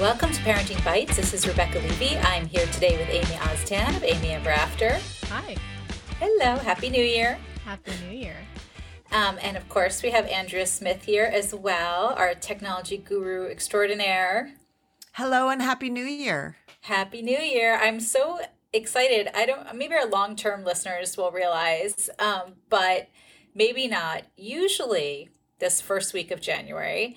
Welcome to Parenting Bytes. This is Rebecca Levy. I'm here today with Amy Oztan of Amy Ever After. Hi. Hello. Happy New Year. Happy New Year. And of course, we have Andrea Smith here as well, our technology guru extraordinaire. Hello and Happy New Year. Happy New Year. I'm so excited. Maybe our long-term listeners will realize, but maybe not. Usually this first week of January,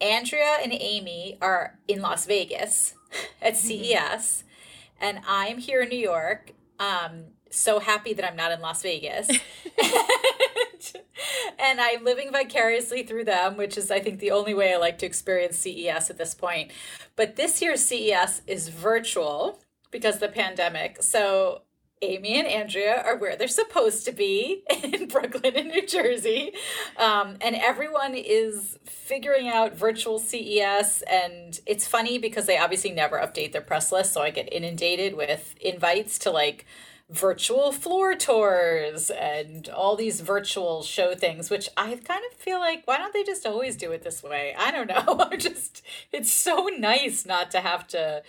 Andrea and Amy are in Las Vegas at CES, and I'm here in New York. So happy that I'm not in Las Vegas. And I'm living vicariously through them, which is, I think, the only way I like to experience CES at this point. But this year's CES is virtual because of the pandemic. So Amy and Andrea are where they're supposed to be, in Brooklyn and New Jersey. And everyone is figuring out virtual CES. And it's funny because they obviously never update their press list. So I get inundated with invites to like virtual floor tours and all these virtual show things, which I kind of feel like, why don't they just always do it this way? I don't know. It's so nice not to have to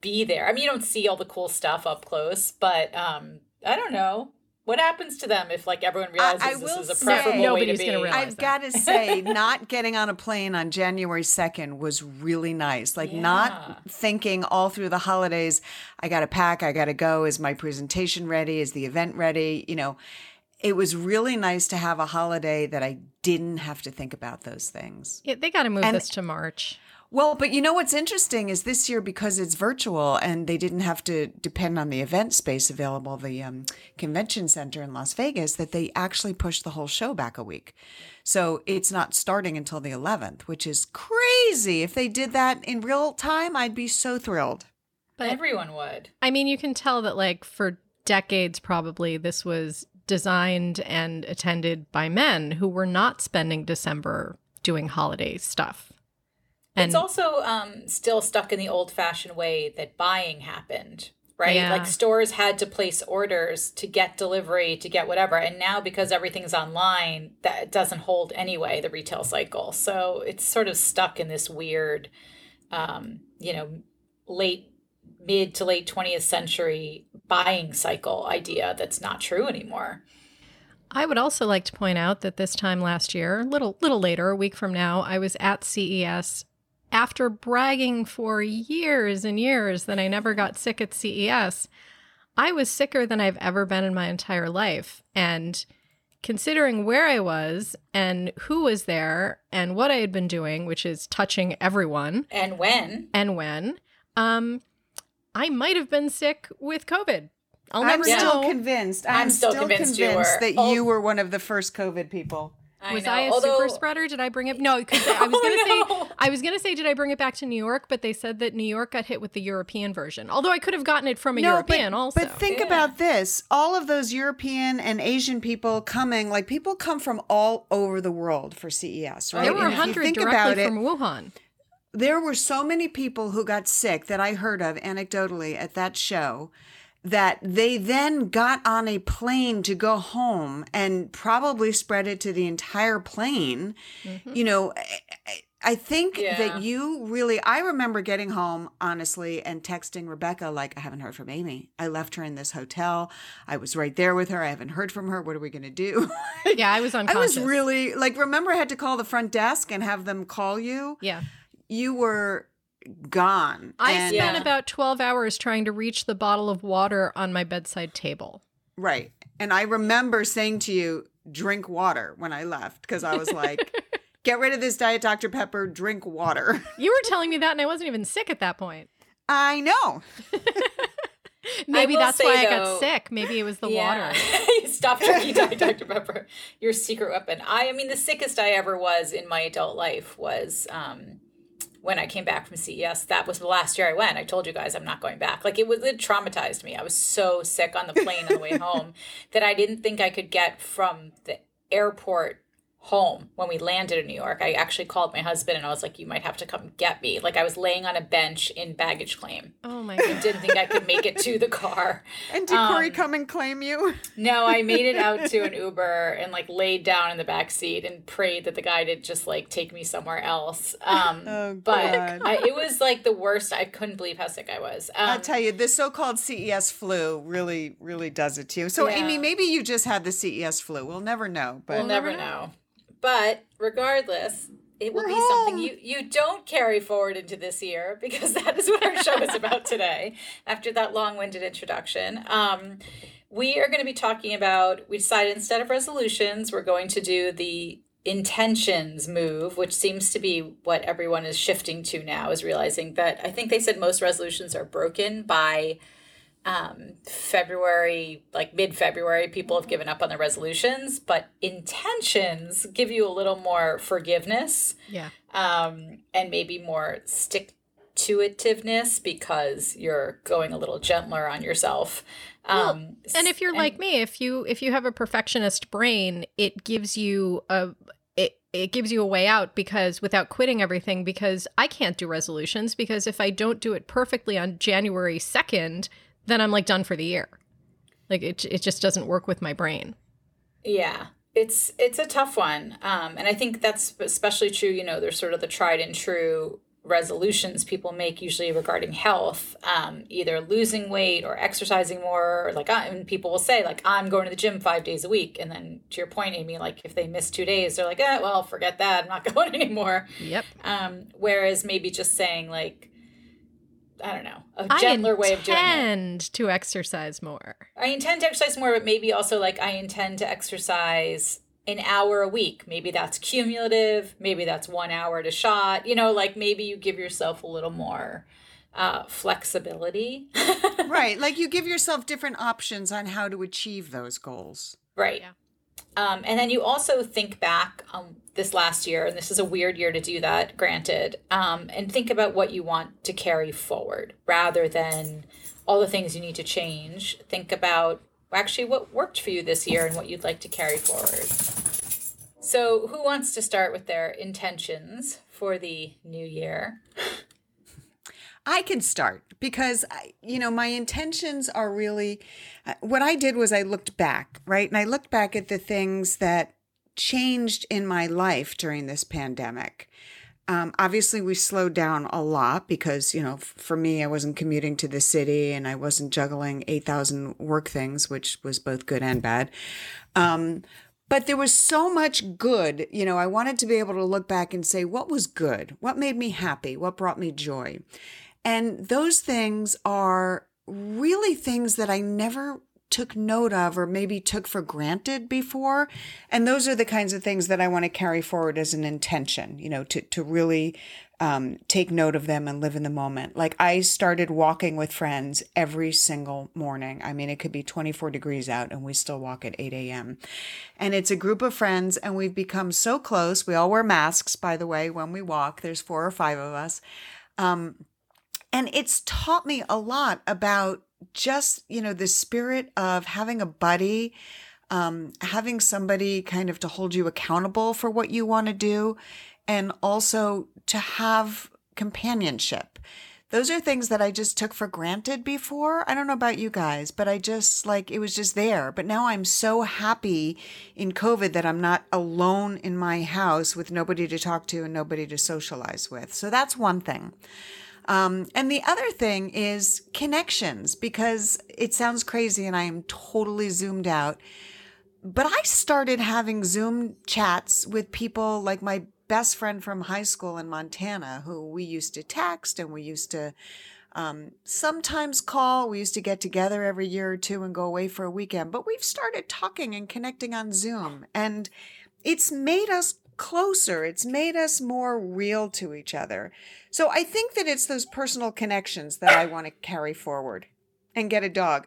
be there. I mean, you don't see all the cool stuff up close, but I don't know. What happens to them if like everyone realizes this is a preferable way to be? I've got to say, not getting on a plane on January 2nd was really nice. Like not thinking all through the holidays, I got to pack, I got to go. Is my presentation ready? Is the event ready? You know, it was really nice to have a holiday that I didn't have to think about those things. Yeah, they got to move this to March. Well, but you know what's interesting is this year, because it's virtual and they didn't have to depend on the event space available, the convention center in Las Vegas, that they actually pushed the whole show back a week. So it's not starting until the 11th, which is crazy. If they did that in real time, I'd be so thrilled. But everyone would. I mean, you can tell that like for decades, probably this was designed and attended by men who were not spending December doing holiday stuff. It's also still stuck in the old-fashioned way that buying happened, right? Yeah. Like stores had to place orders to get delivery, to get whatever. And now because everything's online, that doesn't hold anyway, the retail cycle. So it's sort of stuck in this weird, mid to late 20th century buying cycle idea that's not true anymore. I would also like to point out that this time last year, a little later, a week from now, I was at CES. After bragging for years and years that I never got sick at CES, I was sicker than I've ever been in my entire life. And considering where I was and who was there and what I had been doing, which is touching everyone. And when. I might have been sick with COVID. I'm still convinced that you were one of the first COVID people. Was I a super spreader? Did I bring it? No, because I was going to say, did I bring it back to New York? But they said that New York got hit with the European version. Although I could have gotten it from a European also. But think about this. All of those European and Asian people coming, like people come from all over the world for CES, right? There were 100 directly from Wuhan. There were so many people who got sick that I heard of anecdotally at that show, that they then got on a plane to go home and probably spread it to the entire plane. Mm-hmm. You know, I think that you really, I remember getting home, honestly, and texting Rebecca, like, I haven't heard from Amy. I left her in this hotel. I was right there with her. I haven't heard from her. What are we going to do? Yeah, I was unconscious. I was really, like, remember I had to call the front desk and have them call you? Yeah. You were gone. I spent about 12 hours trying to reach the bottle of water on my bedside table. Right. And I remember saying to you, drink water when I left, because I was like, get rid of this Diet Dr. Pepper, drink water. You were telling me that and I wasn't even sick at that point. I know. Maybe that's why I got sick. Maybe it was the water. You stopped drinking Diet Dr. Pepper, your secret weapon. I mean, the sickest I ever was in my adult life was when I came back from CES. That was the last year I went. I told you guys I'm not going back. Like it traumatized me. I was so sick on the plane on the way home that I didn't think I could get from the airport home when we landed in New York. I actually called my husband and I was like, you might have to come get me. Like I was laying on a bench in baggage claim. Oh my God. I didn't think I could make it to the car. And did Corey come and claim you? No, I made it out to an Uber and like laid down in the back seat and prayed that the guy did just like take me somewhere else. It was like the worst. I couldn't believe how sick I was. I'll tell you, this so-called CES flu really, really does it to you. So yeah. Amy, maybe you just had the CES flu. We'll never know. But we'll never know. But regardless, it will be something you don't carry forward into this year, because that is what our show is about today. After that long-winded introduction, we are going to be talking about, we decided instead of resolutions, we're going to do the intentions move, which seems to be what everyone is shifting to now, is realizing that I think they said most resolutions are broken by February, like mid-February, people have given up on their resolutions, but intentions give you a little more forgiveness, and maybe more stick-to-itiveness because you're going a little gentler on yourself. And if you're like me, if you have a perfectionist brain, it gives you a way out, because without quitting everything, because I can't do resolutions, because if I don't do it perfectly on January 2nd, then I'm like done for the year. Like it just doesn't work with my brain. Yeah, it's a tough one. And I think that's especially true, you know, there's sort of the tried and true resolutions people make usually regarding health, either losing weight or exercising more. Or and people will say like, I'm going to the gym 5 days a week. And then to your point, Amy, like if they miss 2 days, they're like, forget that. I'm not going anymore. Yep. Whereas maybe just saying like, I don't know, a gentler way of doing it. I intend to exercise more, but maybe also like I intend to exercise an hour a week. Maybe that's cumulative. Maybe that's 1 hour at a shot. You know, like maybe you give yourself a little more flexibility. Right. Like you give yourself different options on how to achieve those goals. Right. Yeah. And then you also think back this last year, and this is a weird year to do that, granted, and think about what you want to carry forward rather than all the things you need to change. Think about actually what worked for you this year and what you'd like to carry forward. So who wants to start with their intentions for the new year? I can start because, my intentions are really, what I did was I looked back, right? And I looked back at the things that changed in my life during this pandemic. Obviously, we slowed down a lot because, for me, I wasn't commuting to the city and I wasn't juggling 8,000 work things, which was both good and bad. But there was so much good, I wanted to be able to look back and say, what was good? What made me happy? What brought me joy? And those things are really things that I never took note of or maybe took for granted before. And those are the kinds of things that I want to carry forward as an intention, to really take note of them and live in the moment. Like I started walking with friends every single morning. I mean, it could be 24 degrees out and we still walk at 8 a.m. And it's a group of friends and we've become so close. We all wear masks, by the way, when we walk. There's 4 or 5 of us. And it's taught me a lot about just, the spirit of having a buddy, having somebody kind of to hold you accountable for what you want to do, and also to have companionship. Those are things that I just took for granted before. I don't know about you guys, but I just it was just there. But now I'm so happy in COVID that I'm not alone in my house with nobody to talk to and nobody to socialize with. So that's one thing. And the other thing is connections, because it sounds crazy and I am totally zoomed out, but I started having Zoom chats with people like my best friend from high school in Montana, who we used to text and we used to sometimes call. We used to get together every year or two and go away for a weekend, but we've started talking and connecting on Zoom, and it's made us closer. It's made us more real to each other. So I think that it's those personal connections that I want to carry forward and get a dog.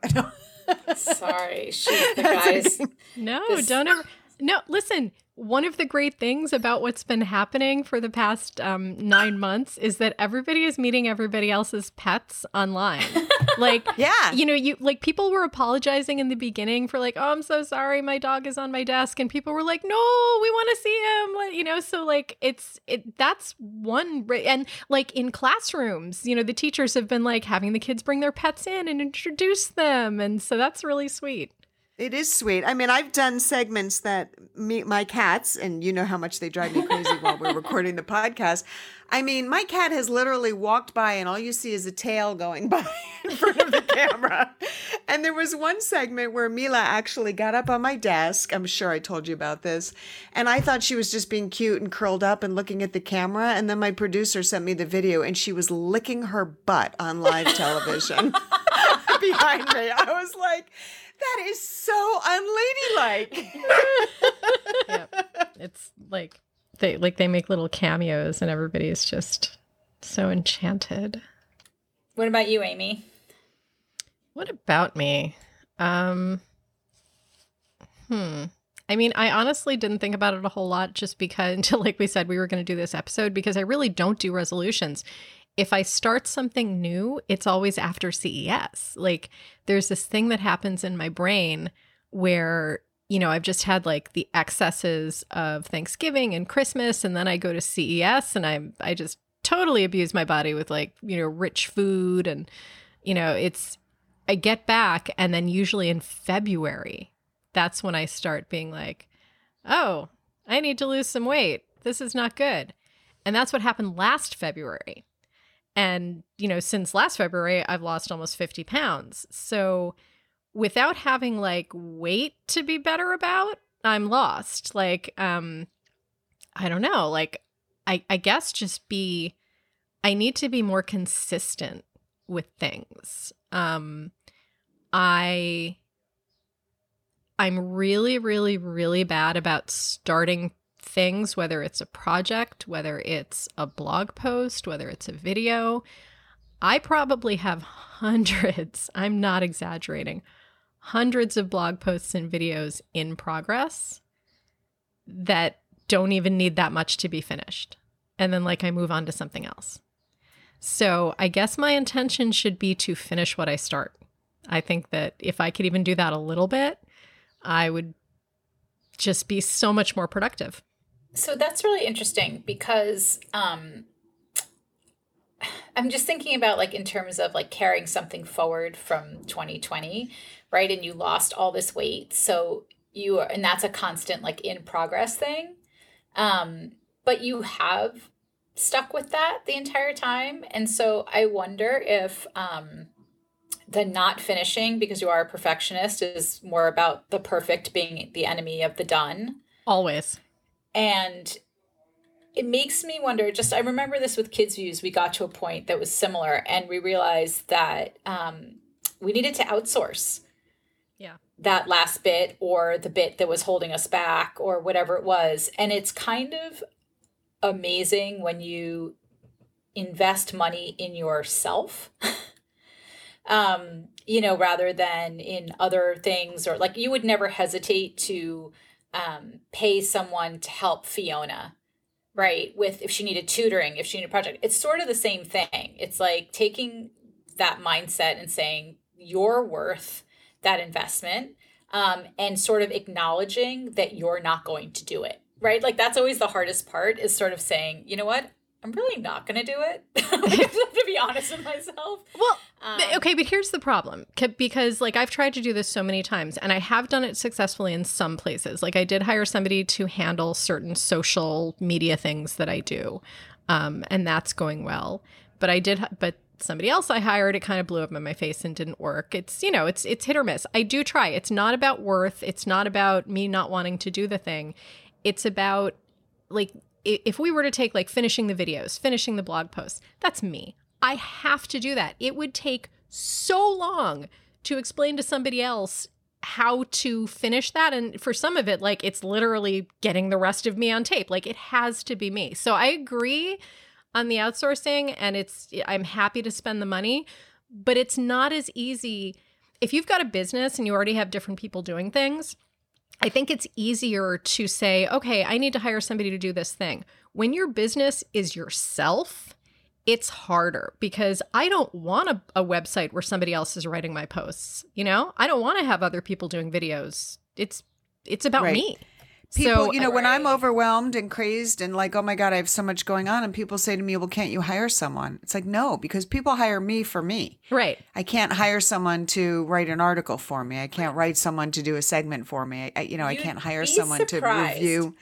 Sorry. Shoot, the guys. No, don't ever. No, listen, One of the great things about what's been happening for the past 9 months is that everybody is meeting everybody else's pets online. Like, yeah, you know, you like people were apologizing in the beginning for like, oh, I'm so sorry, my dog is on my desk, and people were like, no, we want to see him, like, you know. So like that's one, and like in classrooms, you know, the teachers have been like having the kids bring their pets in and introduce them, and so that's really sweet. It is sweet. I mean, I've done segments that meet my cats, and you know how much they drive me crazy while we're recording the podcast. I mean, my cat has literally walked by and all you see is a tail going by in front of the camera. And there was one segment where Mila actually got up on my desk. I'm sure I told you about this. And I thought she was just being cute and curled up and looking at the camera. And then my producer sent me the video and she was licking her butt on live television behind me. I was like, that is so unladylike. Yep. It's like they make little cameos and everybody's just so enchanted. What about you, Amy? What about me? I mean, I honestly didn't think about it a whole lot just because, until like we said, we were going to do this episode, because I really don't do resolutions. If I start something new, it's always after CES. Like, there's this thing that happens in my brain where, you know, I've just had like the excesses of Thanksgiving and Christmas, and then I go to CES and I just totally abuse my body with like, you know, rich food, and, you know, it's, I get back, and then usually in February, that's when I start being like, oh, I need to lose some weight. This is not good. And that's what happened last February. And, you know, since last February, I've lost almost 50 pounds. So without having like weight to be better about, I'm lost. Like, I don't know, like, I guess just be, I need to be more consistent with things. I'm really, really, really bad about starting things, whether it's a project, whether it's a blog post, whether it's a video. I probably have hundreds, I'm not exaggerating, hundreds of blog posts and videos in progress that don't even need that much to be finished. And then like I move on to something else. So I guess my intention should be to finish what I start. I think that if I could even do that a little bit, I would just be so much more productive. So that's really interesting because I'm just thinking about like in terms of like carrying something forward from 2020, right? And you lost all this weight. So you are, and that's a constant like in progress thing. But you have stuck with that the entire time. And so I wonder if the not finishing because you are a perfectionist is more about the perfect being the enemy of the done. Always. And it makes me wonder, just I remember this with Kids Views, we got to a point that was similar and we realized that we needed to outsource that last bit or the bit that was holding us back or whatever it was. And it's kind of amazing when you invest money in yourself you know, rather than in other things, or like you would never hesitate to pay someone to help Fiona, right? With if she needed tutoring, if she needed a project, it's sort of the same thing. It's like taking that mindset and saying you're worth that investment and sort of acknowledging that you're not going to do it, right? Like that's always the hardest part is sort of saying, you know what? I'm really not going to do it. I have to be honest with myself. Well, okay, but here's the problem. Because like I've tried to do this so many times and I have done it successfully in some places. Like I did hire somebody to handle certain social media things that I do. And that's going well. But but somebody else I hired, it kind of blew up in my face and didn't work. It's, you know, it's hit or miss. I do try. It's not about worth. It's not about me not wanting to do the thing. It's about like, if we were to take like finishing the videos, finishing the blog posts, that's me. I have to do that. It would take so long to explain to somebody else how to finish that. And for some of it, like it's literally getting the rest of me on tape. Like it has to be me. So I agree on the outsourcing and I'm happy to spend the money, but it's not as easy. If you've got a business and you already have different people doing things, I think it's easier to say, okay, I need to hire somebody to do this thing. When your business is yourself, it's harder because I don't want a website where somebody else is writing my posts. You know, I don't want to have other people doing videos. It's about me. People, so, you know, when I'm overwhelmed and crazed and like, oh my God, I have so much going on. And people say to me, well, can't you hire someone? It's like, no, because people hire me for me. Right. I can't hire someone to write an article for me. I can't write someone to do a segment for me. I can't hire someone surprised. To review.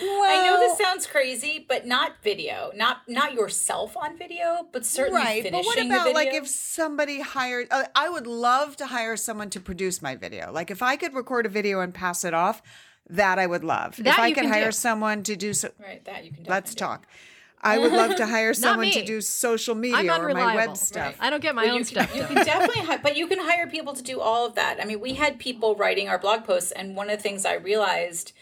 Well, I know this sounds crazy, but not video, not yourself on video, but certainly finishing the video. But what about like if somebody hired, I would love to hire someone to produce my video. Like if I could record a video and pass it off, that I would love. That if I could hire someone to do so. Right, that you can do. Let's talk. I would love to hire someone to do social media or my web stuff. Right. I don't get my own stuff. You can definitely, but you can hire people to do all of that. I mean, we had people writing our blog posts, and one of the things I realized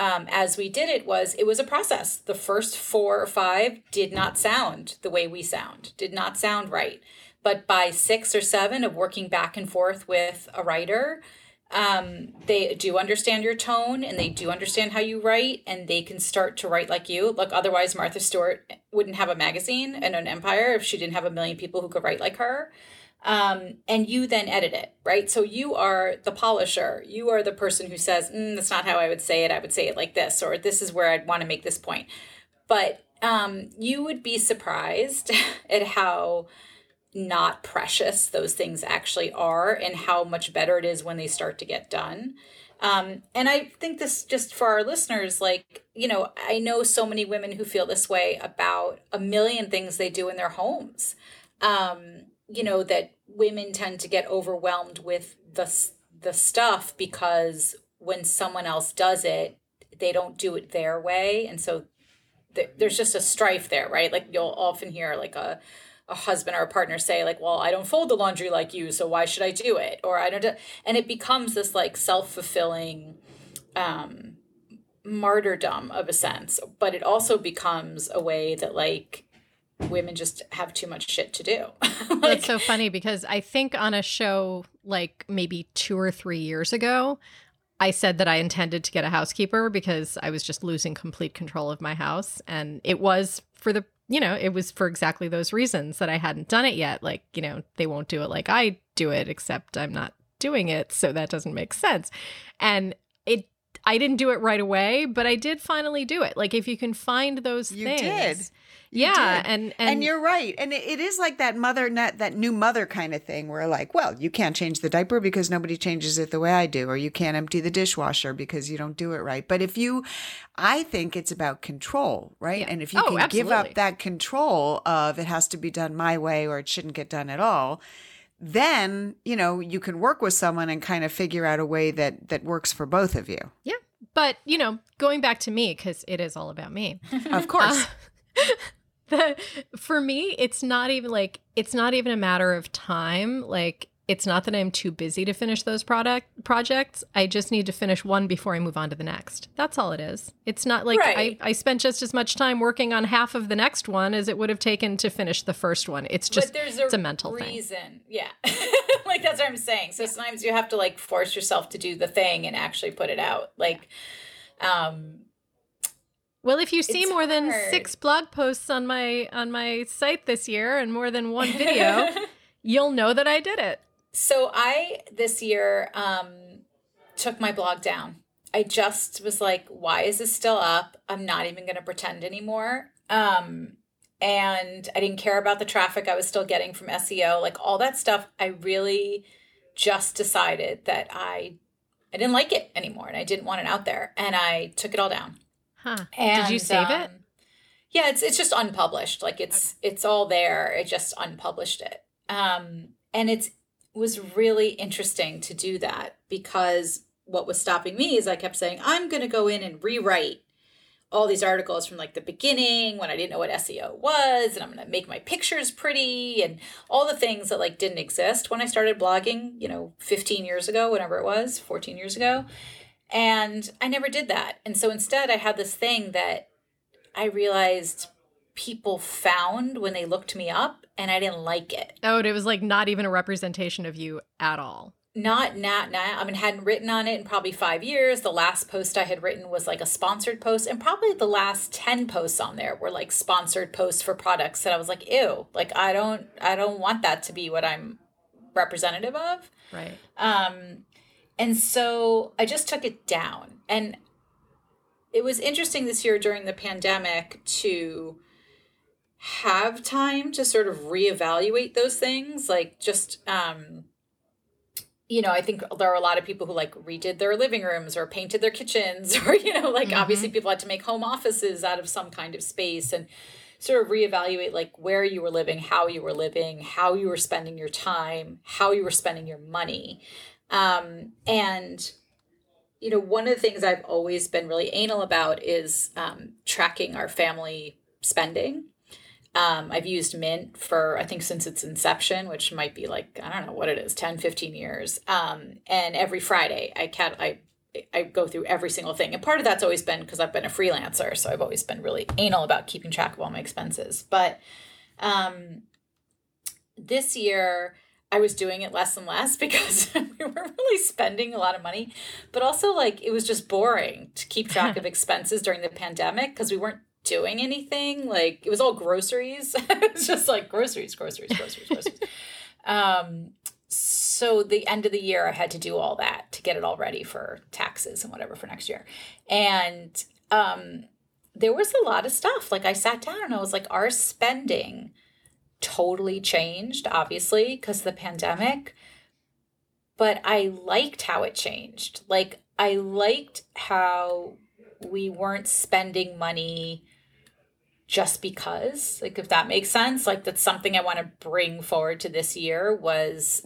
as we did it was a process. The first 4 or 5 did not sound the way we sound, did not sound right. But by 6 or 7 of working back and forth with a writer, they do understand your tone and they do understand how you write and they can start to write like you. Look, otherwise Martha Stewart wouldn't have a magazine and an empire if she didn't have 1 million people who could write like her. And you then edit it, right? So you are the polisher. You are the person who says, that's not how I would say it. I would say it like this, or this is where I'd want to make this point. But you would be surprised at how not precious those things actually are and how much better it is when they start to get done. And I think this just for our listeners, like, you know, I know so many women who feel this way about 1 million things they do in their homes. You know, that women tend to get overwhelmed with the stuff because when someone else does it, they don't do it their way. And so there's just a strife there, right? Like you'll often hear like a husband or a partner say like, well, I don't fold the laundry like you, so why should I do it? Or I don't do, and it becomes this like self-fulfilling martyrdom of a sense. But it also becomes a way that like, women just have too much shit to do. Like, that's so funny because I think on a show like maybe 2 or 3 years ago, I said that I intended to get a housekeeper because I was just losing complete control of my house. And it was for exactly those reasons that I hadn't done it yet. Like, you know, they won't do it like I do it, except I'm not doing it. So that doesn't make sense. And I didn't do it right away, but I did finally do it. Like if you can find those things. You did. And you're right. And it is like that mother, that new mother kind of thing where like, well, you can't change the diaper because nobody changes it the way I do, or you can't empty the dishwasher because you don't do it right. But I think it's about control, right? Yeah. And if you can absolutely. Give up that control of it has to be done my way or it shouldn't get done at all, then, you know, you can work with someone and kind of figure out a way that works for both of you. Yeah. But, you know, going back to me, because it is all about me. Of course. For me, it's not even a matter of time. Like, it's not that I'm too busy to finish those projects. I just need to finish one before I move on to the next. That's all it is. It's not like I spent just as much time working on half of the next one as it would have taken to finish the first one. It's just it's a mental reason. Yeah. Like, that's what I'm saying. So sometimes you have to like force yourself to do the thing and actually put it out. Like, well, if you see it's more than 6 blog posts on my site this year and more than 1 video, you'll know that I did it. So I, this year, took my blog down. I just was like, why is this still up? I'm not even going to pretend anymore. And I didn't care about the traffic I was still getting from SEO, like all that stuff. I really just decided that I didn't like it anymore and I didn't want it out there. And I took it all down. Huh. And, did you save it? Yeah, it's just unpublished. Like it's all there. It just unpublished it. And it was really interesting to do that because what was stopping me is I kept saying, I'm going to go in and rewrite all these articles from like the beginning when I didn't know what SEO was, and I'm going to make my pictures pretty and all the things that like didn't exist when I started blogging, you know, 15 years ago, whenever it was, 14 years ago. And I never did that. And so instead I had this thing that I realized people found when they looked me up and I didn't like it. Oh, it was like not even a representation of you at all. hadn't written on it in probably 5 years. The last post I had written was like a sponsored post, and probably the last 10 posts on there were like sponsored posts for products that I was like, ew, like I don't want that to be what I'm representative of. Right. And so I just took it down. And it was interesting this year during the pandemic to have time to sort of reevaluate those things. Like just, you know, I think there are a lot of people who like redid their living rooms or painted their kitchens or, you know, like mm-hmm. obviously people had to make home offices out of some kind of space and sort of reevaluate like where you were living, how you were living, how you were spending your time, how you were spending your money. And, you know, one of the things I've always been really anal about is tracking our family spending. I've used Mint for, I think, since its inception, which might be like, I don't know what it is, 10, 15 years. And every Friday I go through every single thing. And part of that's always been because I've been a freelancer. So I've always been really anal about keeping track of all my expenses. But this year I was doing it less and less because we were really spending a lot of money. But also like it was just boring to keep track of expenses during the pandemic because we weren't doing anything. Like it was all groceries. It was just like groceries. So the end of the year I had to do all that to get it all ready for taxes and whatever for next year. And there was a lot of stuff. Like I sat down and I was like, our spending totally changed, obviously, because of the pandemic. But I liked how it changed. Like I liked how we weren't spending money just because, like, if that makes sense, like that's something I want to bring forward to this year was,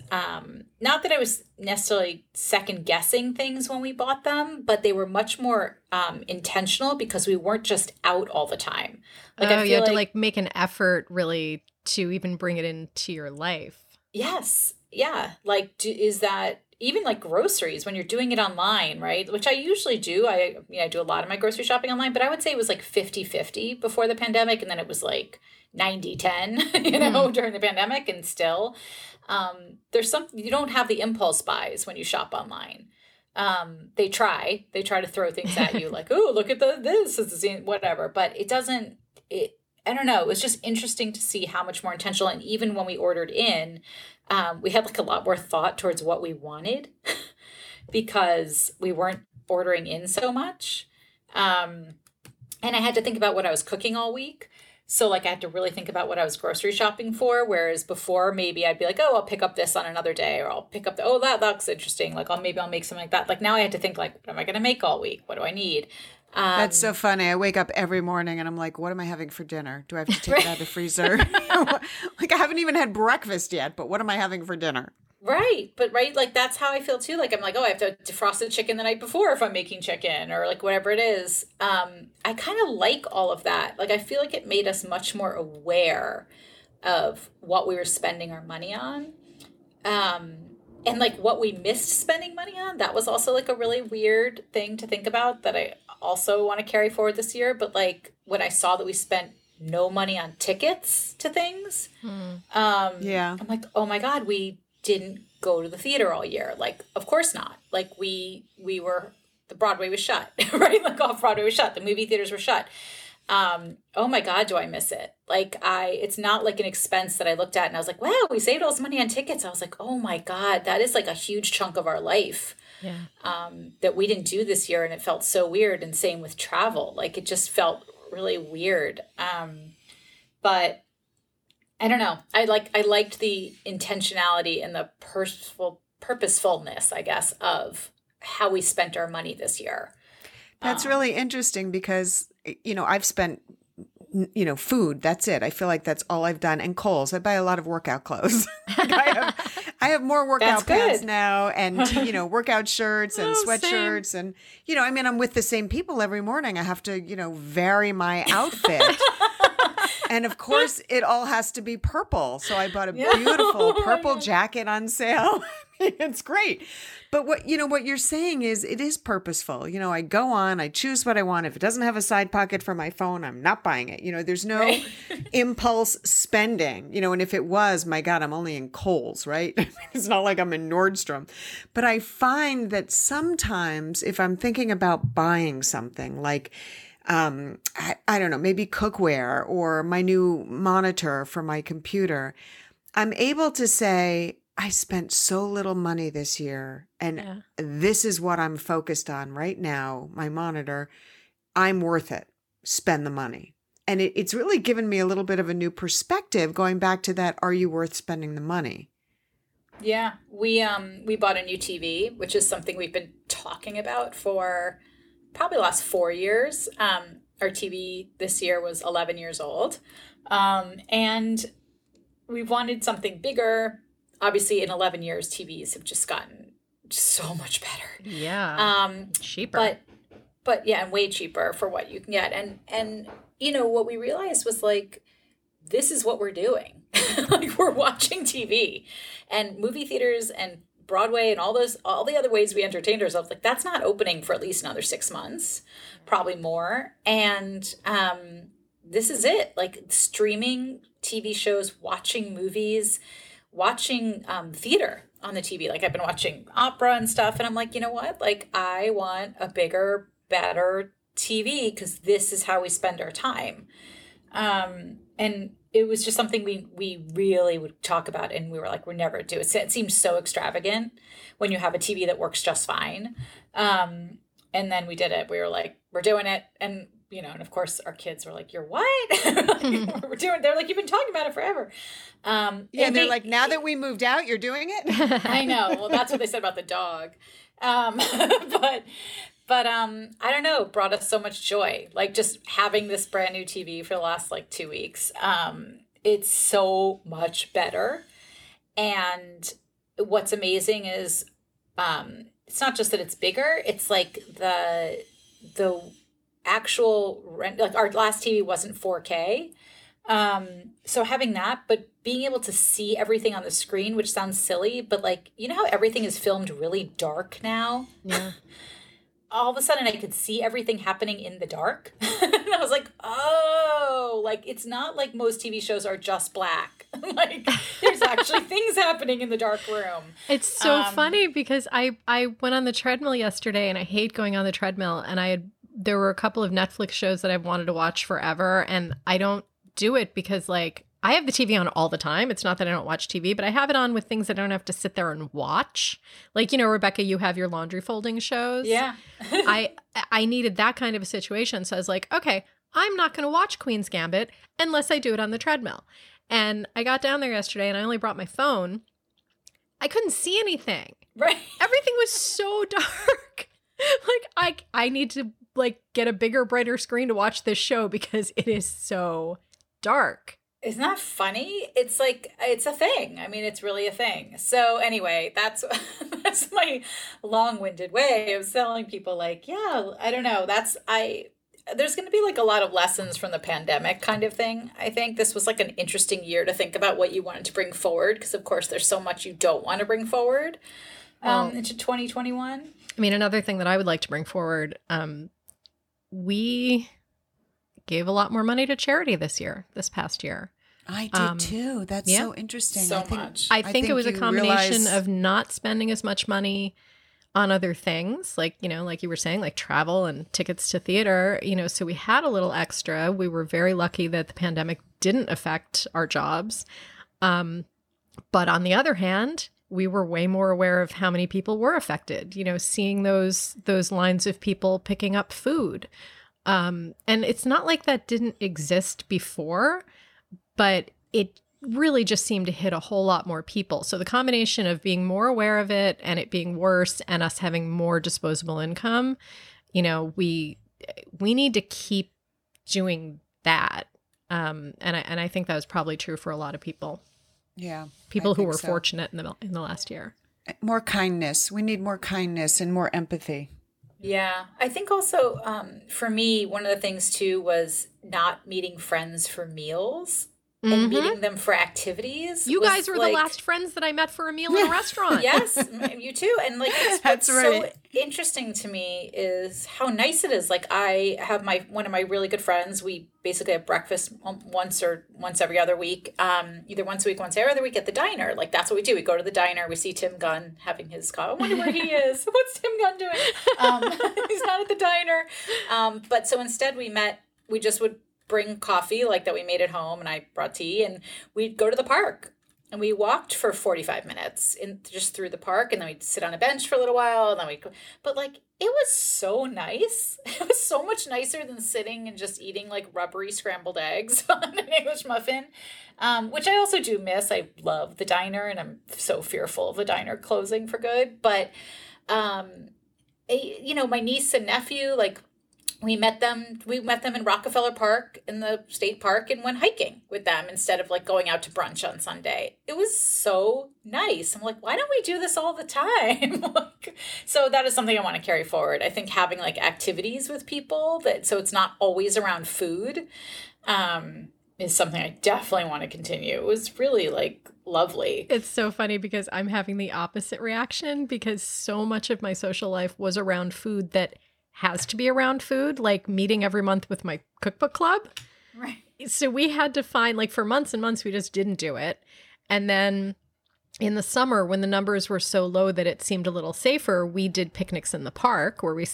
not that I was necessarily second guessing things when we bought them, but they were much more, intentional because we weren't just out all the time. Like I feel you had to like make an effort really to even bring it into your life. Yes. Yeah. Like, is that, even like groceries when you're doing it online, right? Which I usually do. I do a lot of my grocery shopping online, but I would say it was like 50-50 before the pandemic. And then it was like 90-10, you know, during the pandemic. And still there's some, you don't have the impulse buys when you shop online. They try to throw things at you like, oh, look at this, whatever. But it doesn't, I don't know. It was just interesting to see how much more intentional. And even when we ordered in, we had like a lot more thought towards what we wanted because we weren't ordering in so much. And I had to think about what I was cooking all week. So like I had to really think about what I was grocery shopping for. Whereas before maybe I'd be like, oh, I'll pick up this on another day, or I'll pick up the, oh, that looks interesting. Like I'll make something like that. Like now I had to think like, what am I going to make all week? What do I need? That's so funny. I wake up every morning and I'm like, what am I having for dinner? Do I have to take it out of the freezer? Like I haven't even had breakfast yet, but what am I having for dinner? Right. But right. Like that's how I feel too. Like I'm like, oh, I have to defrost the chicken the night before if I'm making chicken or like whatever it is. I kind of like all of that. Like I feel like it made us much more aware of what we were spending our money on. And like what we missed spending money on, that was also like a really weird thing to think about that I also want to carry forward this year. But like when I saw that we spent no money on tickets to things, I'm like, oh my God, we didn't go to the theater all year. Like, of course not. Like we were, the Broadway was shut, right? Like off Broadway was shut. The movie theaters were shut. Oh my God, do I miss it? Like it's not like an expense that I looked at and I was like, wow, we saved all this money on tickets. I was like, oh my God, that is like a huge chunk of our life that we didn't do this year. And it felt so weird. And same with travel. Like it just felt really weird. But I don't know. I liked the intentionality and the purposefulness, I guess, of how we spent our money this year. That's really interesting because, you know, I've spent, you know, food. That's it. I feel like that's all I've done. And Kohl's. I buy a lot of workout clothes. Like I have more workout pants now and, you know, workout shirts and sweatshirts. Same. And, you know, I mean, I'm with the same people every morning. I have to, you know, vary my outfit. And of course, it all has to be purple. So I bought a beautiful purple jacket on sale. It's great. But what you're saying is it is purposeful. You know, I go on, I choose what I want. If it doesn't have a side pocket for my phone, I'm not buying it. You know, there's no impulse spending, you know, and if it was, my God, I'm only in Kohl's, right? It's not like I'm in Nordstrom. But I find that sometimes if I'm thinking about buying something like, I don't know, maybe cookware or my new monitor for my computer, I'm able to say, I spent so little money this year and this is what I'm focused on right now, my monitor. I'm worth it. Spend the money. And it's really given me a little bit of a new perspective going back to that. Are you worth spending the money? Yeah, we bought a new TV, which is something we've been talking about for probably the last 4 years. Our TV this year was 11 years old. And we wanted something bigger. Obviously, in 11 years, TVs have just gotten so much better. Yeah. Cheaper. But yeah, and way cheaper for what you can get. And you know, what we realized was like, this is what we're doing. Like, we're watching TV and movie theaters and Broadway and all the other ways we entertained ourselves. Like, that's not opening for at least another 6 months, probably more. And this is it. Like, streaming TV shows, watching movies, watching theater on the TV. Like, I've been watching opera and stuff, and I'm like, you know what? Like, I want a bigger, better TV because this is how we spend our time. And it was just something we really would talk about, and we were like, we're never do it. It seems so extravagant when you have a TV that works just fine. And then we did it. We were like, we're doing it. And you know, and of course our kids were like, you're what? Like, we're doing, they're like, you've been talking about it forever. Yeah, and they're like, now that we moved out, you're doing it? I know. Well, that's what they said about the dog. But I don't know, brought us so much joy. Like, just having this brand new TV for the last like 2 weeks. It's so much better. And what's amazing is it's not just that it's bigger, it's like the actual rent, like our last TV wasn't 4K. So having that, but being able to see everything on the screen, which sounds silly, but like, you know how everything is filmed really dark now? Yeah. All of a sudden I could see everything happening in the dark. And I was like, oh, like, it's not like most TV shows are just black. Like, there's actually things happening in the dark room. It's so funny because I went on the treadmill yesterday, and I hate going on the treadmill, and there were a couple of Netflix shows that I've wanted to watch forever, and I don't do it because, like, I have the TV on all the time. It's not that I don't watch TV, but I have it on with things I don't have to sit there and watch. Like, you know, Rebecca, you have your laundry folding shows. Yeah. I needed that kind of a situation. So I was like, okay, I'm not going to watch Queen's Gambit unless I do it on the treadmill. And I got down there yesterday, and I only brought my phone. I couldn't see anything. Right. Everything was so dark. Like, I need to, like, get a bigger, brighter screen to watch this show because it is so dark. Isn't that funny? It's like, it's a thing. I mean, it's really a thing. So anyway, that's my long-winded way of telling people, like, yeah, I don't know. There's going to be like a lot of lessons from the pandemic kind of thing. I think this was like an interesting year to think about what you wanted to bring forward. Because of course there's so much you don't want to bring forward into 2021. I mean, another thing that I would like to bring forward, we gave a lot more money to charity this past year. I did too. That's so interesting. So much. I think it was a combination of not spending as much money on other things, like, you know, like you were saying, like travel and tickets to theater, you know, so we had a little extra. We were very lucky that the pandemic didn't affect our jobs. But on the other hand, we were way more aware of how many people were affected, you know, seeing those lines of people picking up food. And it's not like that didn't exist before, but it really just seemed to hit a whole lot more people. So the combination of being more aware of it and it being worse and us having more disposable income, you know, we need to keep doing that. And I think that was probably true for a lot of people. Yeah. People who were fortunate in the last year. More kindness. We need more kindness and more empathy. Yeah. I think also for me, one of the things too was not meeting friends for meals and meeting them for activities. You guys were the last friends that I met for a meal in a restaurant. Yes, you too. And like, that's right. So interesting to me is how nice it is. Like, I have one of my really good friends. We basically have breakfast once every other week, either once a week, once every other week at the diner. Like, that's what we do. We go to the diner. We see Tim Gunn having his coffee. I wonder where he is. What's Tim Gunn doing? He's not at the diner. But so instead we just would bring coffee like that we made at home, and I brought tea, and we'd go to the park and we walked for 45 minutes in just through the park, and then we'd sit on a bench for a little while, and then it was so nice. It was so much nicer than sitting and just eating like rubbery scrambled eggs on an English muffin, which I also do miss. I love the diner, and I'm so fearful of the diner closing for good, but my niece and nephew, We met them in Rockefeller Park, in the state park, and went hiking with them instead of going out to brunch on Sunday. It was so nice. I'm like, why don't we do this all the time? So that is something I want to carry forward. I think having activities with people so it's not always around food is something I definitely want to continue. It was really lovely. It's so funny because I'm having the opposite reaction, because so much of my social life was around food that has to be around food, like meeting every month with my cookbook club. Right. So we had to find, for months and months, we just didn't do it. And then in the summer, when the numbers were so low that it seemed a little safer, we did picnics in the park where we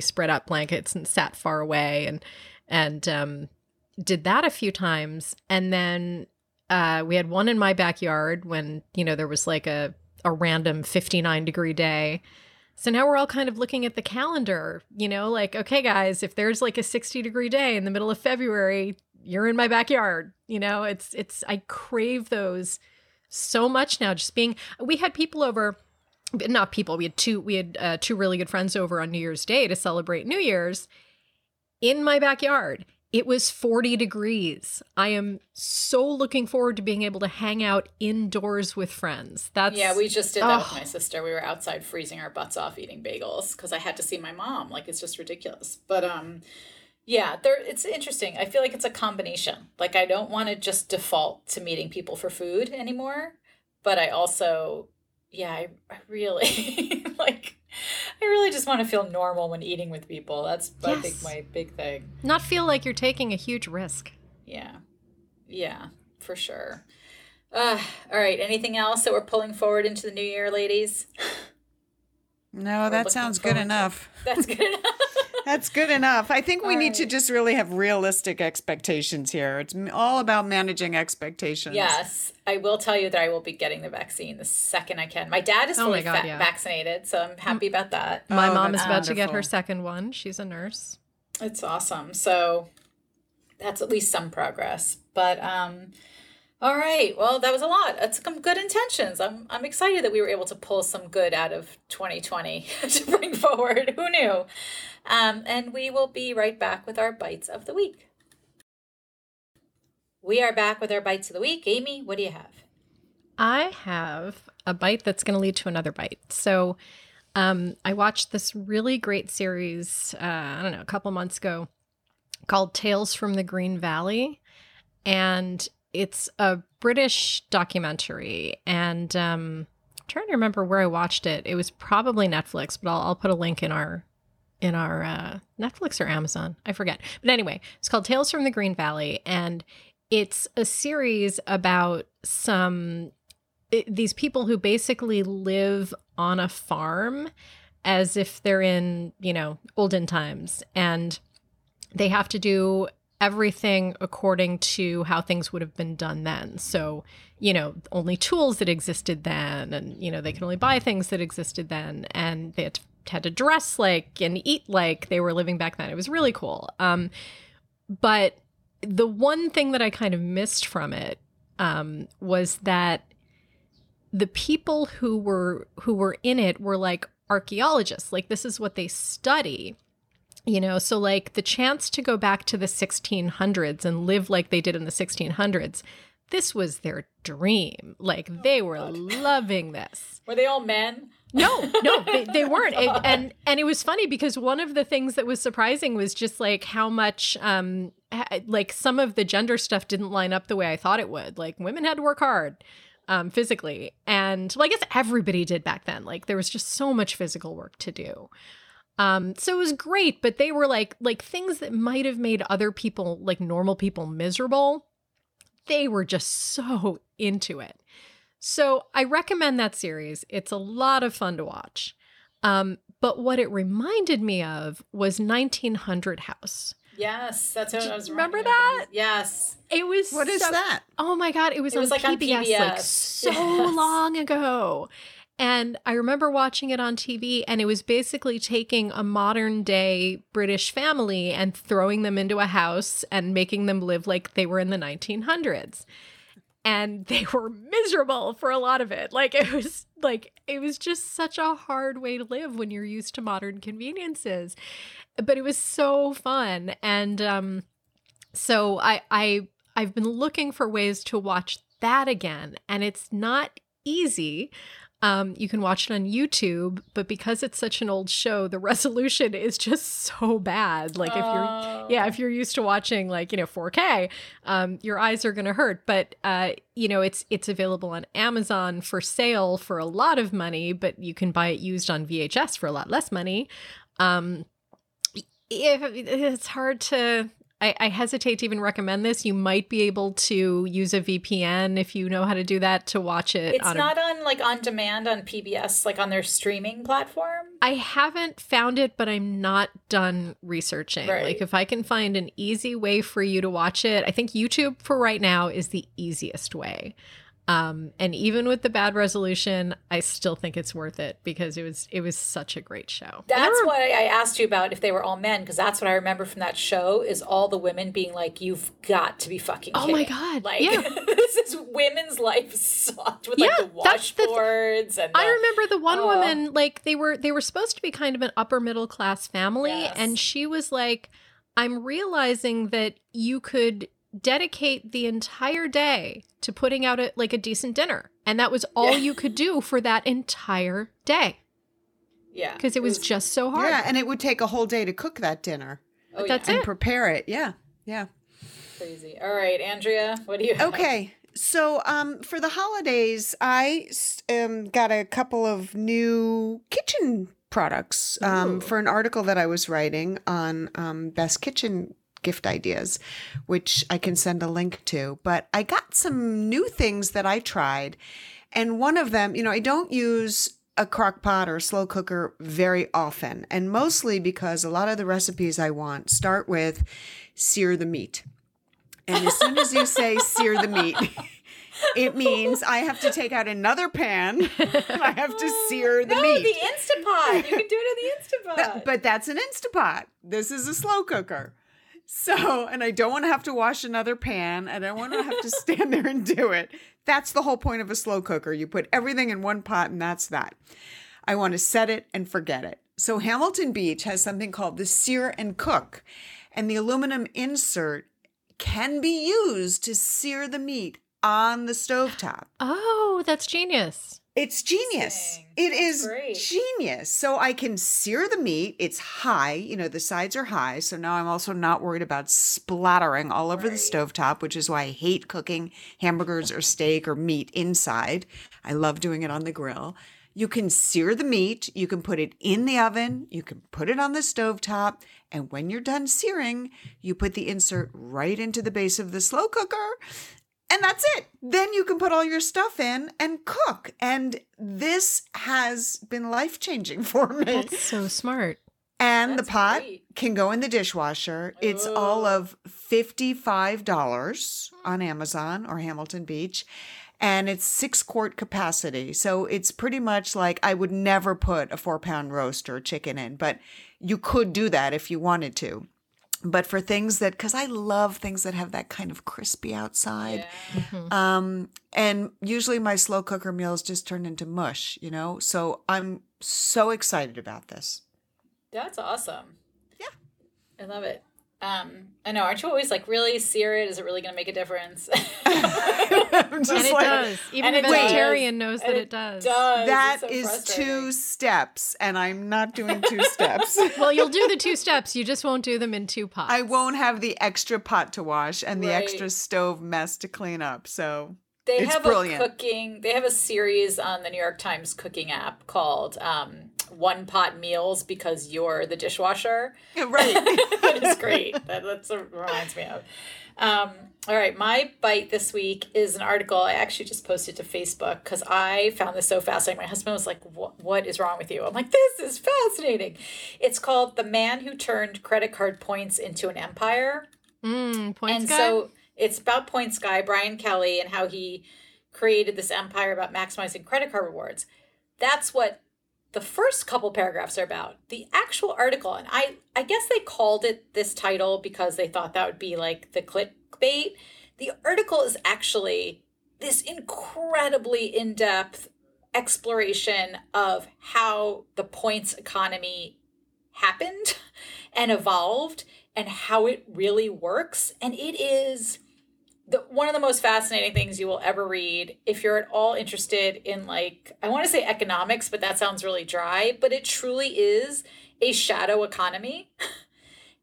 spread out blankets and sat far away and did that a few times. And then we had one in my backyard when, there was a random 59-degree day. So now we're all kind of looking at the calendar, okay, guys, if there's a 60-degree day in the middle of February, you're in my backyard. It's I crave those so much now. Just we had people over, not people. We had two really good friends over on New Year's Day to celebrate New Year's in my backyard. It was 40 degrees. I am so looking forward to being able to hang out indoors with friends. Yeah, we just did that with my sister. We were outside freezing our butts off eating bagels because I had to see my mom. It's just ridiculous. But it's interesting. I feel like it's a combination. I don't want to just default to meeting people for food anymore. But I also, I really I really just want to feel normal when eating with people. That's, yes, I think, my big thing. Not feel like you're taking a huge risk. Yeah. Yeah, for sure. All right. Anything else that we're pulling forward into the new year, ladies? No, that sounds good enough. That's good enough. That's good enough. I think we need to just really have realistic expectations here. It's all about managing expectations. Yes. I will tell you that I will be getting the vaccine the second I can. My dad is fully vaccinated, so I'm happy about that. My mom is about to get her second one. She's a nurse. It's awesome. So that's at least some progress. But all right. Well, that was a lot. That's some good intentions. I'm excited that we were able to pull some good out of 2020 to bring forward. Who knew? And we will be right back with our Bites of the Week. We are back with our Bites of the Week. Amy, what do you have? I have a bite that's going to lead to another bite. So I watched this really great series, a couple months ago, called Tales from the Green Valley. And it's a British documentary, and I'm trying to remember where I watched it. It was probably Netflix, but I'll put a link in our Netflix or Amazon. I forget. But anyway, it's called Tales from the Green Valley, and it's a series about these people who basically live on a farm as if they're in, olden times, and they have to do everything according to how things would have been done then. So, only tools that existed then, and, they could only buy things that existed then, and they had to dress and eat like they were living back then. It was really cool. But the one thing that I kind of missed from it was that the people who were in it were archaeologists. This is what they study. So the chance to go back to the 1600s and live like they did in the 1600s, this was their dream. They were loving this. Were they all men? No, they weren't. And it was funny because one of the things that was surprising was just like how much, like some of the gender stuff didn't line up the way I thought it would. Like women had to work hard physically. And well, I guess everybody did back then. Like there was just so much physical work to do. So it was great, but they were like things that might have made other people, like normal people, miserable. They were just so into it. So I recommend that series. It's a lot of fun to watch. But what it reminded me of was 1900 House. Yes, that's what I was remembering. Remember that? Yes. It was. What is that? Oh my God. It was on PBS. Like so long ago. And I remember watching it on TV, and it was basically taking a modern day British family and throwing them into a house and making them live like they were in the 1900s. And they were miserable for a lot of it. It was just such a hard way to live when you're used to modern conveniences. But it was so fun. And so I've been looking for ways to watch that again. And it's not easy. You can watch it on YouTube, but because it's such an old show, the resolution is just so bad. Like if you're used to watching 4K, your eyes are going to hurt. But it's available on Amazon for sale for a lot of money, but you can buy it used on VHS for a lot less money. It's hard to. I hesitate to even recommend this. You might be able to use a VPN if you know how to do that to watch it. It's not on on demand on PBS, on their streaming platform. I haven't found it, but I'm not done researching. Right. If I can find an easy way for you to watch it, I think YouTube for right now is the easiest way. And even with the bad resolution, I still think it's worth it because it was such a great show. That's what I asked you about, if they were all men, because that's what I remember from that show is all the women being like, "You've got to be fucking kidding." Oh my God! This is women's life sucked with the washboards. I remember the one woman they were supposed to be kind of an upper middle class family, and she was like, "I'm realizing that you could dedicate the entire day to putting out a decent dinner." And that was all you could do for that entire day. Yeah. Because it was just so hard. Yeah, and it would take a whole day to cook that dinner. Oh, that's and prepare it. Yeah. Yeah. Crazy. All right, Andrea, what do you have? Okay. So for the holidays, I got a couple of new kitchen products for an article that I was writing on best kitchen gift ideas, which I can send a link to. But I got some new things that I tried. And one of them, I don't use a crock pot or slow cooker very often. And mostly because a lot of the recipes I want start with sear the meat. And as soon as you say sear the meat, it means I have to take out another pan and I have to sear the meat. The Instapot. You can do it in the Instapot. But that's an Instapot. This is a slow cooker. So, and I don't want to have to wash another pan, and I don't want to have to stand there and do it. That's the whole point of a slow cooker. You put everything in one pot, and that's that. I want to set it and forget it. So Hamilton Beach has something called the Sear and Cook, and the aluminum insert can be used to sear the meat on the stovetop. Oh, that's genius. It's genius. It is genius. So I can sear the meat. It's high. The sides are high. So now I'm also not worried about splattering all over the stovetop, which is why I hate cooking hamburgers or steak or meat inside. I love doing it on the grill. You can sear the meat. You can put it in the oven. You can put it on the stovetop. And when you're done searing, you put the insert right into the base of the slow cooker. And that's it. Then you can put all your stuff in and cook. And this has been life-changing for me. That's so smart. And the pot can go in the dishwasher. Oh. It's all of $55 on Amazon or Hamilton Beach. And it's 6-quart capacity. So it's pretty much I would never put a 4-pound roast or chicken in. But you could do that if you wanted to. But for things that, because I love things that have that kind of crispy outside. Yeah. Mm-hmm. And usually my slow cooker meals just turn into mush, So I'm so excited about this. That's awesome. Yeah. I love it. I know, aren't you always like, really sear it? Is it really going to make a difference? I'm just and it like, does. Even a vegetarian knows that it does. That is 2 steps, and I'm not doing 2 steps. Well, you'll do the 2 steps. You just won't do them in 2 pots. I won't have the extra pot to wash and the extra stove mess to clean up. So they it's have brilliant. They have a series on the New York Times cooking app called One Pot Meals Because You're the Dishwasher. Yeah, right. That is great. That's what reminds me of. All right. My bite this week is an article I actually just posted to Facebook because I found this so fascinating. My husband was like, what is wrong with you? I'm like, this is fascinating. It's called The Man Who Turned Credit Card Points into an Empire. Points Guy? So it's about Points Guy, Brian Kelly, and how he created this empire about maximizing credit card rewards. That's what the first couple paragraphs are about. The actual article, and I guess they called it this title because they thought that would be like the clickbait. The article is actually this incredibly in-depth exploration of how the points economy happened and evolved and how it really works. And it is one of the most fascinating things you will ever read if you're at all interested in, like, I want to say economics, but that sounds really dry, but it truly is a shadow economy.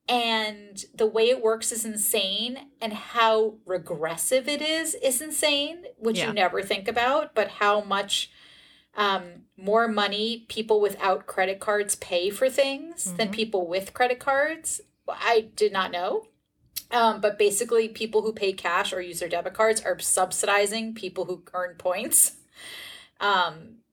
And the way it works is insane, and how regressive it is insane, which you never think about, but how much more money people without credit cards pay for things than people with credit cards. I did not know. But basically, people who pay cash or use their debit cards are subsidizing people who earn points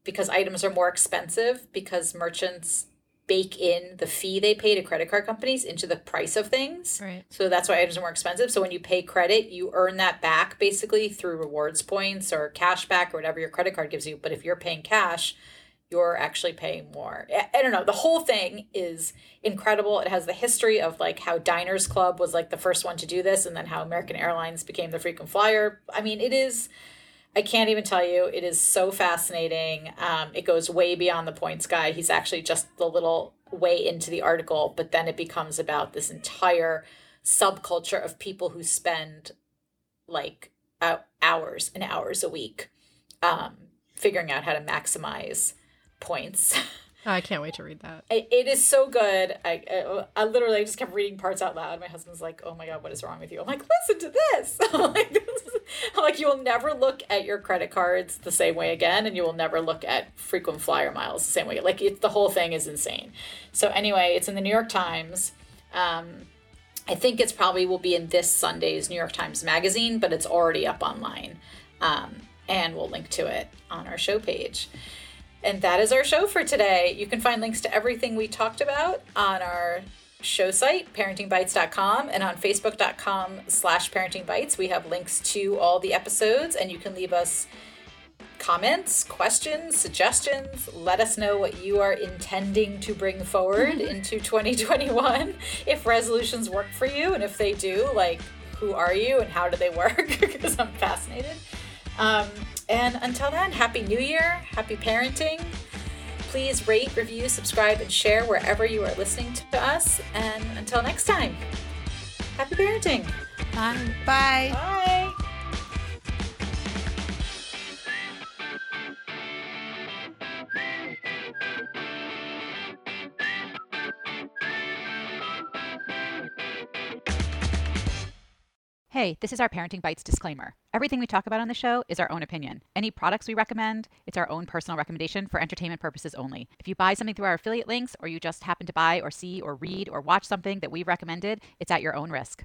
because items are more expensive, because merchants bake in the fee they pay to credit card companies into the price of things. Right. So that's why items are more expensive. So when you pay credit, you earn that back basically through rewards points or cash back or whatever your credit card gives you. But if you're paying cash, you're actually paying more. I don't know. The whole thing is incredible. It has the history of like how Diners Club was like the first one to do this, and then how American Airlines became the frequent flyer. I mean, it is, I can't even tell you, it is so fascinating. It goes way beyond the points guy. He's actually just the little way into the article, but then it becomes about this entire subculture of people who spend like hours and hours a week figuring out how to maximize points. Oh, I can't wait to read that. It is so good. I literally just kept reading parts out loud. My husband's like, oh my God, what is wrong with you? I'm like, listen to this. I'm like, you will never look at your credit cards the same way again, and you will never look at frequent flyer miles the same way. Like, the whole thing is insane. So anyway, it's in the New York Times. I think it's probably will be in this Sunday's New York Times Magazine, but it's already up online. And we'll link to it on our show page. And that is our show for today. You can find links to everything we talked about on our show site, parentingbytes.com, and on facebook.com/parentingbytes. We have links to all the episodes, and you can leave us comments, questions, suggestions. Let us know what you are intending to bring forward into 2021, if resolutions work for you, and if they do, like, who are you and how do they work? Because I'm fascinated. And until then, Happy New Year, happy parenting. Please rate, review, subscribe, and share wherever you are listening to us. And until next time, happy parenting. Bye. Bye. Bye. Hey, this is our Parenting Bytes disclaimer. Everything we talk about on the show is our own opinion. Any products we recommend, it's our own personal recommendation for entertainment purposes only. If you buy something through our affiliate links, or you just happen to buy or see or read or watch something that we've recommended, it's at your own risk.